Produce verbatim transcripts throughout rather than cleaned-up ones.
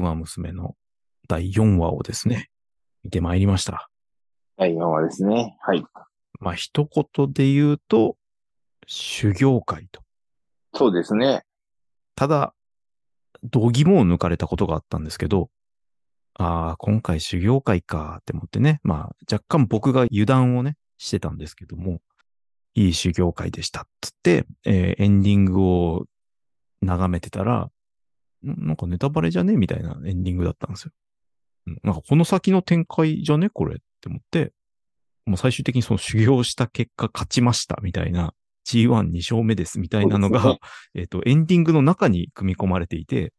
ウマ娘のだいよんわをですね、見てまいりました。だいよんわですね。はい。まあ、一言で言うと、修行会と。そうですね。ただ、度肝を抜かれたことがあったんですけど、ああ、今回修行会かって思ってね、まあ、若干僕が油断をね、してたんですけども、いい修行会でしたっつって、えー、エンディングを眺めてたら、なんかネタバレじゃねみたいなエンディングだったんですよ。なんかこの先の展開じゃねこれって思って、もう最終的にその修行した結果勝ちましたみたいな、ジーワンに 勝目ですみたいなのが、えっと、エンディングの中に組み込まれていて、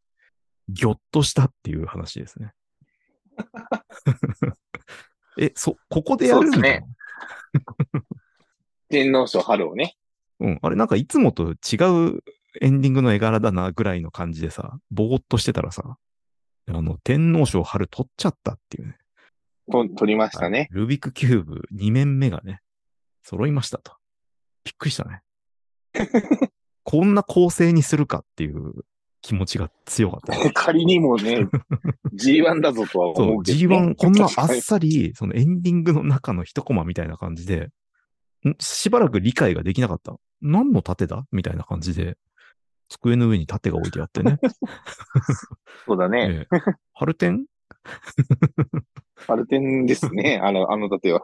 ぎょっとしたっていう話ですね。え、そ、ここでやるんだ。そうですね。天皇賞春をね。うん。あれなんかいつもと違うエンディングの絵柄だなぐらいの感じでさ、ぼーっとしてたらさ、あの、天皇賞春取っちゃったっていうね。と、取りましたね。ルビックキューブに面目がね、揃いましたと。びっくりしたね。こんな構成にするかっていう気持ちが強かった。仮にもね、ジーワン だぞとは思うけど、ね。そう、ジーワン、こんなあっさり、そのエンディングの中の一コマみたいな感じで、しばらく理解ができなかった。何の盾だみたいな感じで、机の上に盾が置いてあってね。そうだね。ええ、春天春天ですね、あの、あの盾は。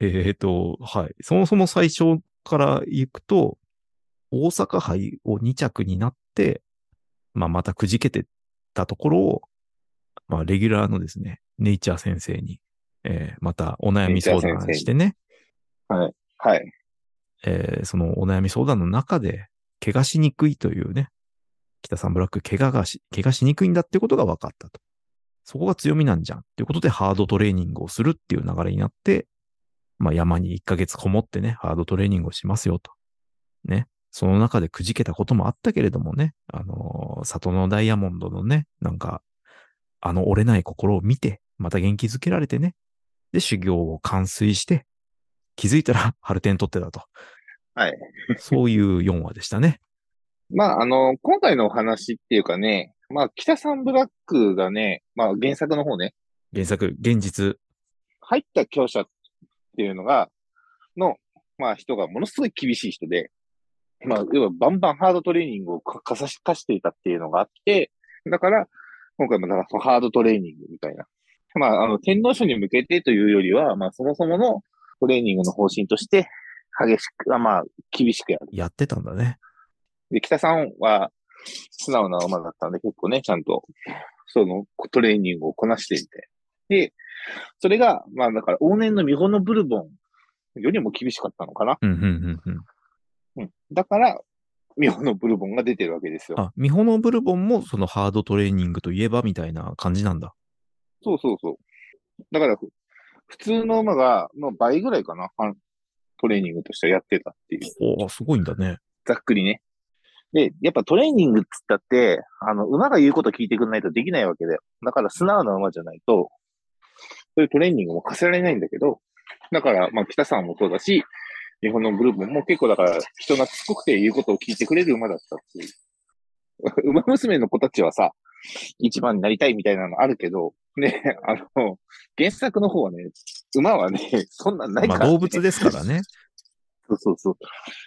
ええと、はい。そもそも最初から行くと、大阪杯をに着になって、まあ、またくじけてたところを、まあ、レギュラーのですね、ネイチャー先生に、えー、またお悩み相談してね。はい。はい。えー、そのお悩み相談の中で、怪我しにくいというね、北サンブラック怪我がし、怪我しにくいんだってことが分かったと。そこが強みなんじゃん。ということで、ハードトレーニングをするっていう流れになって、まあ山にいっかげつこもってね、ハードトレーニングをしますよと。ね。その中でくじけたこともあったけれどもね、あのー、里のダイヤモンドのね、なんか、あの折れない心を見て、また元気づけられてね。で、修行を完遂して、気づいたら春天取ってたと。はい。そういうよんわでしたね。まあ、あのー、今回のお話っていうかね、まあ、北サンブラックがね、まあ原作の方ね。原作、現実。入った強者っていうのが、の、まあ人がものすごい厳しい人で、まあ、要はバンバンハードトレーニングを課していたっていうのがあって、だから、今回もだからそのハードトレーニングみたいな。まあ、あの、天皇賞に向けてというよりは、まあ、そもそものトレーニングの方針として、激しく、まあ、厳しくやる。やってたんだね。で、北さんは、素直な馬だったんで、結構ね、ちゃんと、そのトレーニングをこなしていて。で、それが、まあだから往年の見本のブルボンよりも厳しかったのかな。うんうんうんうん。うん、だから、見本のブルボンが出てるわけですよ。あ、見本のブルボンもそのハードトレーニングといえばみたいな感じなんだ。そうそうそう。だから、普通の馬が、まあ倍ぐらいかな。トレーニングとしてやってたっていう。おー、すごいんだね。ざっくりね。で、やっぱトレーニングっつったって、あの、馬が言うこと聞いてくれないとできないわけだよ。だから素直な馬じゃないと、そういうトレーニングも課せられないんだけど、だから、まあ、北さんもそうだし、日本のブルボンも結構だから、人懐っこくて言うことを聞いてくれる馬だったっていう。馬娘の子たちはさ、一番になりたいみたいなのあるけど、ね、あの、原作の方はね、馬はね、そんなんないから、ね。まあ、動物ですからね。そうそうそう。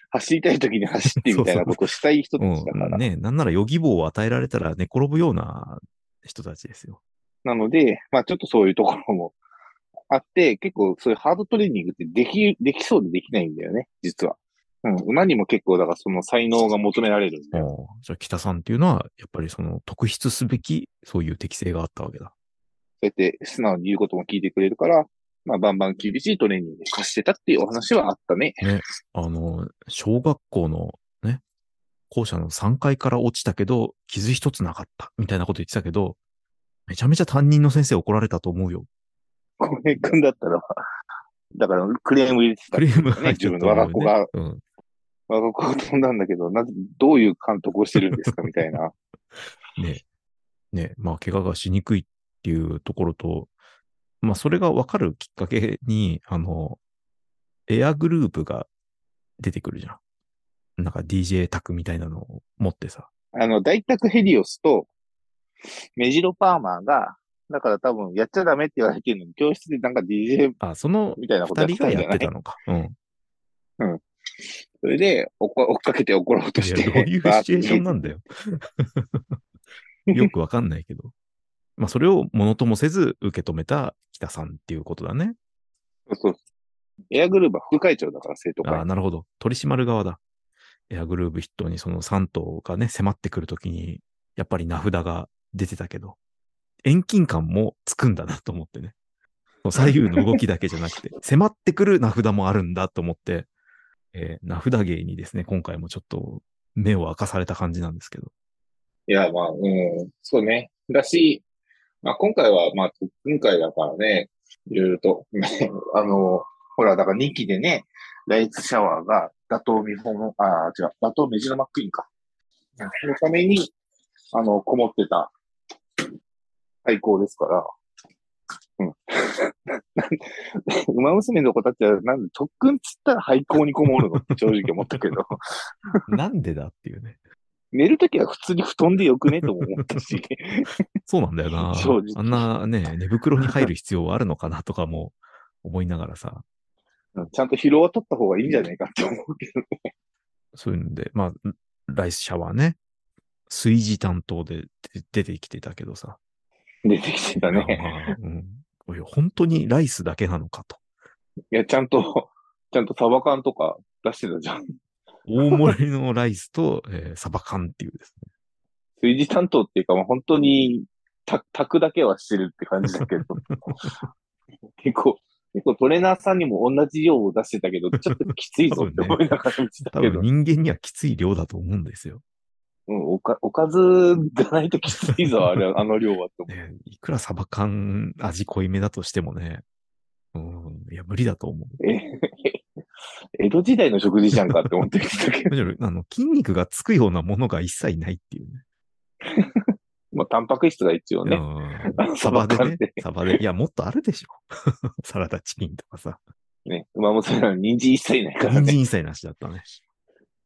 走りたい時に走ってみたいなことをしたい人たちだから。そうそう、うん、ね、なんならヨギ棒を与えられたら寝転ぶような人たちですよ。なので、まあちょっとそういうところもあって、結構そういうハードトレーニングってでき、できそうでできないんだよね、実は。うん、馬にも結構だからその才能が求められるんだよ。じゃあ北さんっていうのは、やっぱりその特筆すべき、そういう適性があったわけだ。そうやって素直に言うことも聞いてくれるから、まあバンバン厳しいトレーニングを課してたっていうお話はあったね。ね、あの、小学校のね、校舎のさんかいから落ちたけど、傷一つなかった、みたいなこと言ってたけど、めちゃめちゃ担任の先生怒られたと思うよ。小平君だったら、だからクレーム入れてた、ね。クレーム入れてた、ね。自分の我が子が、うん、我が子が飛んだんだけど、なぜ、どういう監督をしてるんですかみたいな。ねえ。ねえ。まあ、怪我がしにくいっていうところと、まあ、それがわかるきっかけに、あの、エアグループが出てくるじゃん。なんか ディージェー 卓みたいなのを持ってさ。あの、大卓ヘリオスと、メジロパーマーが、だから多分やっちゃダメって言われてるのに、教室でなんか ディージェー みたいなことやってたんじゃない？あ、そのふたりがやってたのか。うん。うん。それで追っかけて怒ろうとして。どういうシチュエーションなんだよ。よくわかんないけど。まあそれをものともせず受け止めた北さんっていうことだね。そうそう。エアグルーブは副会長だから、生徒会。ああ、なるほど。取り締まる側だ。エアグルーブ筆頭にそのさん頭がね、迫ってくるときに、やっぱり名札が出てたけど、遠近感もつくんだなと思ってね。左右の動きだけじゃなくて、迫ってくる名札もあるんだと思って、えー、名札芸にですね、今回もちょっと目を明かされた感じなんですけど。いや、まあ、うん、そうね。だし、まあ今回は、まあ、特訓会だからね、いろいろと、あの、ほら、だからにきでね、ライツシャワーが、打倒ミホの、ああ、違う、打倒メジロマックイーンか。そのために、あの、こもってた、最高ですから。うん。馬娘の子たちは、なんで、特訓つったら廃校にこもるのって正直思ったけど。なんでだっていうね。寝るときは普通に布団でよくねとも思ったし。そうなんだよな。正直。あんなね、寝袋に入る必要はあるのかなとかも思いながらさ。ちゃんと疲労は取った方がいいんじゃないかって思うけどね。そういうんで、まあ、ライスシャワーね、炊事担当で出てきてたけどさ。出てきてたね。まあうん、本当にライスだけなのかと。いや、ちゃんと、ちゃんとサバ缶とか出してたじゃん。大盛りのライスと、えー、サバ缶っていうですね。炊事担当っていうか、まあ、本当に炊くだけはしてるって感じだけど。結構。結構トレーナーさんにも同じ量を出してたけど、ちょっときついぞって思いながら見てたけど。多分ね、多分人間にはきつい量だと思うんですよ。うん、おか、おかずがないときついぞ、あれ、あの量はって思う、ね。いくらサバ缶味濃いめだとしてもね、うん、いや、無理だと思う。え、江戸時代の食事じゃんかって思ってきたけど。むしろ、あの、筋肉がつくようなものが一切ないっていうね。まあ、タンパク質が一応ね。サバでね。サバで。いや、もっとあるでしょ。サラダチキンとかさ。ね。馬娘は人参一切ないからね。人参一切なしだったね。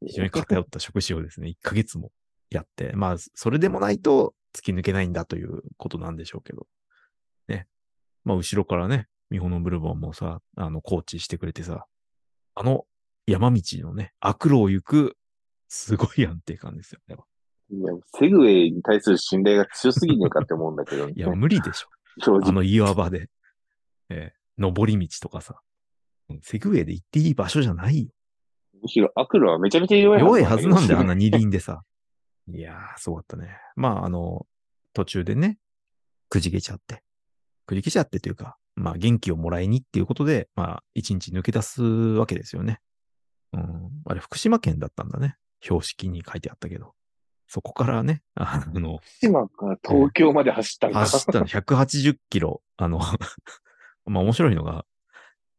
非常に偏った食事をですね、いっかげつもやって。まあ、それでもないと突き抜けないんだということなんでしょうけど。ね。まあ、後ろからね、ミホノブルボンもさ、あの、コーチしてくれてさ、あの、山道のね、悪路を行く、すごい安定感ですよね。いや、セグウェイに対する信頼が強すぎねえかって思うんだけど、ね。いや、無理でしょ。正直。あの岩場で、えー、登り道とかさ。セグウェイで行っていい場所じゃないよ。むしろアクロはめちゃめちゃ弱いはず。弱いはずなんだよ、あんな二輪でさ。いやー、すごかったね。まあ、あの、途中でね、くじけちゃって。くじけちゃってというか、まあ、元気をもらいにっていうことで、まあ、一日抜け出すわけですよね。うん。あれ、福島県だったんだね。標識に書いてあったけど。そこからね、あの、島から東京まで走ったんだ、うん、走ったのひゃくはちじゅっキロ。あの、まあ面白いのが、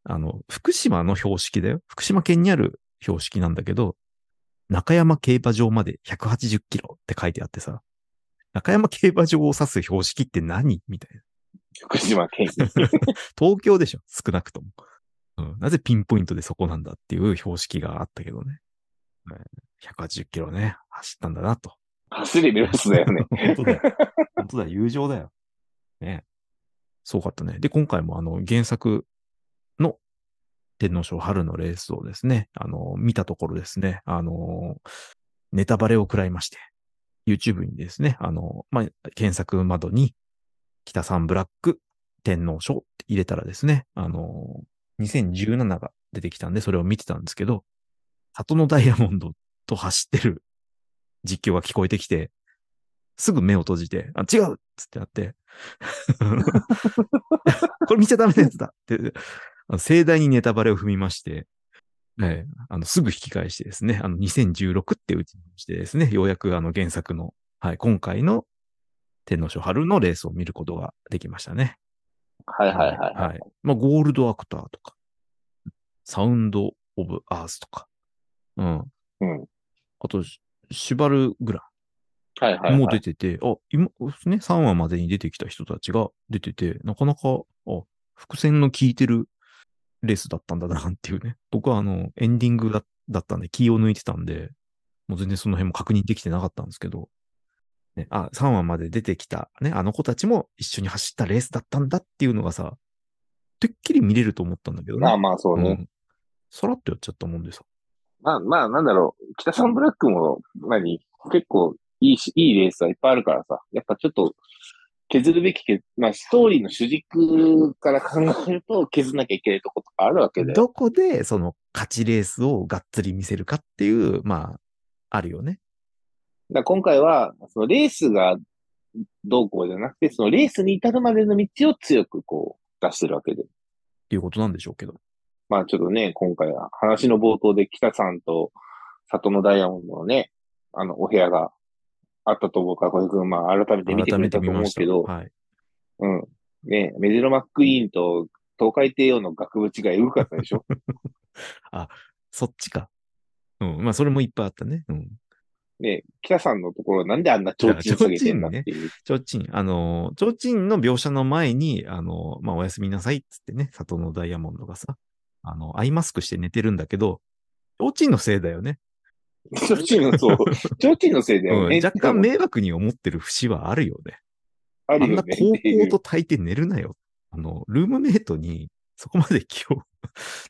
あの、福島の標識だよ。福島県にある標識なんだけど、中山競馬場までひゃくはちじゅっキロって書いてあってさ、中山競馬場を指す標識って何？みたいな。福島県。東京でしょ、少なくとも、うん。なぜピンポイントでそこなんだっていう標識があったけどね。うんひゃくはちじゅっキロね、走ったんだなと。走りベースだよね。本当だよ。本当だ、友情だよ。ね。そうかったね。で、今回もあの、原作の天皇賞春のレースをですね、あの、見たところですね、あの、ネタバレを食らいまして、YouTube にですね、あの、まあ、検索窓に、北さんブラック天皇賞って入れたらですね、あの、にせんじゅうななが出てきたんで、それを見てたんですけど、里のダイヤモンドと走ってる実況が聞こえてきて、すぐ目を閉じて、あ、違うっつってなって、これ見ちゃダメなやつだって、あの盛大にネタバレを踏みまして、えー、あのすぐ引き返してですね、あのにせんじゅうろくって打ちしてですね、ようやくあの原作の、はい、今回の天皇賞春のレースを見ることができましたね。はいはいはい、はいはい。まあ、ゴールドアクターとか、サウンドオブアースとか、うん。うん。あと、シュバルグラン。はいはい、はい。もう出てて、あ、今、ね、さんわまでに出てきた人たちが出てて、なかなか、あ、伏線の効いてるレースだったんだなっていうね。僕はあの、エンディング だ, だったんで、気を抜いてたんで、もう全然その辺も確認できてなかったんですけど、ね、あ、さんわまで出てきた、ね、あの子たちも一緒に走ったレースだったんだっていうのがさ、てっきり見れると思ったんだけどね。まあまあそうね。うん、さらっとやっちゃったもんでさ。まあまあ、なんだろう、北サンブラックも何、結構いいし、いいレースはいっぱいあるからさ、やっぱちょっと削るべき、まあストーリーの主軸から考えると削なきゃいけないとことかあるわけで。どこでその勝ちレースをがっつり見せるかっていう、まあ、あるよね。だ今回は、そのレースがどうこうじゃなくて、そのレースに至るまでの道を強くこう出してるわけで。っていうことなんでしょうけど。まあちょっとね、今回は話の冒頭で北さんと里のダイヤモンドのね、あのお部屋があったと思うから、これくん、まあ改めて見てくれたと思うけど、はい、うん。ね、メジロマックイーンと東海帝王の額縁がエグかったでしょあ、そっちか。うん。まあそれもいっぱいあったね。うん。ね、北さんのところなんであんな提灯下げてんだっていう。提灯、ね、あの、提灯の描写の前に、あの、まあおやすみなさいっつってね、里のダイヤモンドがさ、あの、アイマスクして寝てるんだけど、提灯のせいだよね。提灯の、そう。提灯のせいだよね、うん。若干迷惑に思ってる節はあるよね。あるよね。あんな高校と炊いて寝るなよ。あの、ルームメイトにそこまで気を、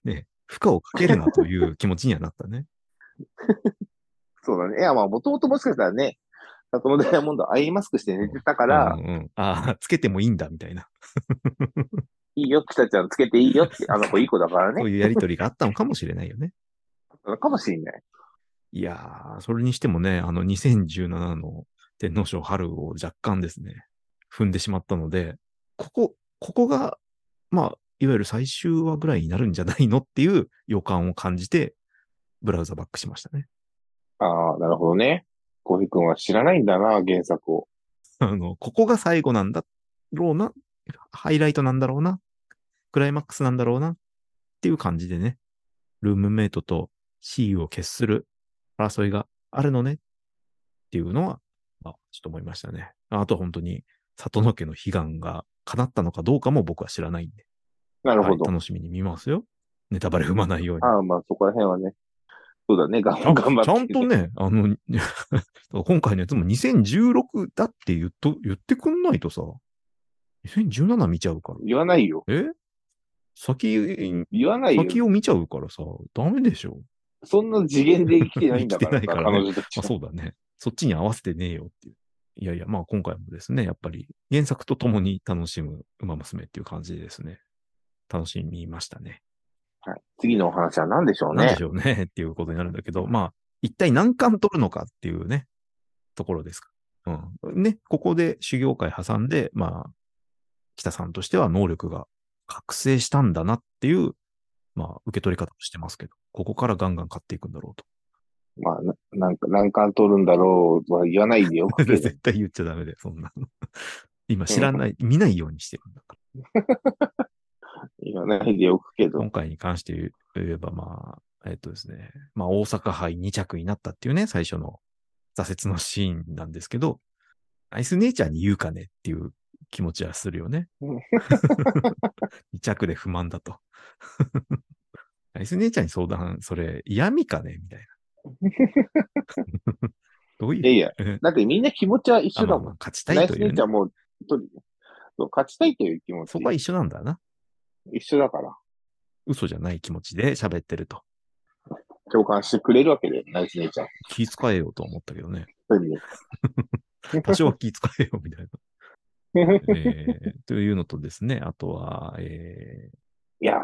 ね、負荷をかけるなという気持ちにはなったね。そうだね。いや、まあ、もともともしかしたらね、里のダイヤモンドアイマスクして寝てたから、うんうん、ああ、つけてもいいんだ、みたいな。いいよ、北ちゃんつけていいよって、あの子いい子だからね。そういうやりとりがあったのかもしれないよね。かもしれない。いやー、それにしてもね、あのにせんじゅうななの天皇賞春を若干ですね、踏んでしまったので、ここ、ここが、まあ、いわゆる最終話ぐらいになるんじゃないのっていう予感を感じて、ブラウザバックしましたね。ああ、なるほどね。小平くんは知らないんだな、原作を。あの、ここが最後なんだろうな、ハイライトなんだろうな、クライマックスなんだろうなっていう感じでね、ルームメイトと雌雄を決する争いがあるのねっていうのは、まあ、ちょっと思いましたね。あと本当に里野家の悲願が叶ったのかどうかも僕は知らないんで。なるほど。はい、楽しみに見ますよ。ネタバレ踏まないように。ああ、まあそこら辺はね。そうだね、頑張って。ちゃんとね、あの、今回のやつもにせんじゅうろくだって言っと、言ってくんないとさ、にせんじゅうなな見ちゃうから。言わないよ。え？先、言わないよ。先を見ちゃうからさ、ダメでしょ。そんな次元で生きてないんだから。生きてないからね。彼女たちは。まあ、そうだね。そっちに合わせてねえよっていう。いやいや、まあ今回もですね、やっぱり原作と共に楽しむウマ娘っていう感じでですね、楽しみましたね。はい。次のお話は何でしょうね。何でしょうねっていうことになるんだけど、まあ、一体何巻取るのかっていうね、ところですか。うん。ね、ここで修行会挟んで、まあ、北さんとしては能力が覚醒したんだなっていう、まあ、受け取り方をしてますけど、ここからガンガン買っていくんだろうと。まあ、な、なんか、何巻取るんだろうは言わないでよ。絶対言っちゃダメだよ、そんなの。今知らない、うん、見ないようにしてるんだから。言わないでよくけど。今回に関して言えば、まあ、えっとですね、まあ、大阪杯に着になったっていうね、最初の挫折のシーンなんですけど、アイスネイチャーに言うかねっていう気持ちはするよね。に着で不満だと。アイス姉ちゃんに相談、それ嫌味かねみたいな。どういう。いやいや、だってみんな気持ちは一緒だもん。まあ、まあ勝ちたいという、ね。アイス姉ちゃんもそう、勝ちたいという気持ち。そこは一緒なんだな。一緒だから。嘘じゃない気持ちで喋ってると。共感してくれるわけで、アイス姉ちゃん。気遣えようと思ったけどね。多少は気遣えようみたいな。えー、というのとですね、あとは、えー、いやー、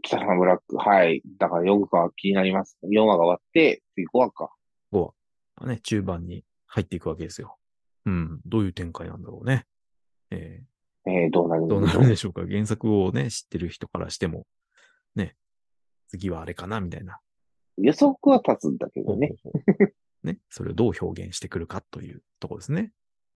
北サンブラック、はい。だからよんわは気になります。よんわが終わって、次ごわか。ごわ。ね、中盤に入っていくわけですよ。うん。どういう展開なんだろうね。えー、えー、どうなるんでしょう。どうなるんでしょうか。原作をね、知ってる人からしても、ね、次はあれかな、みたいな。予測は立つんだけどね。ね、それをどう表現してくるかというところですね。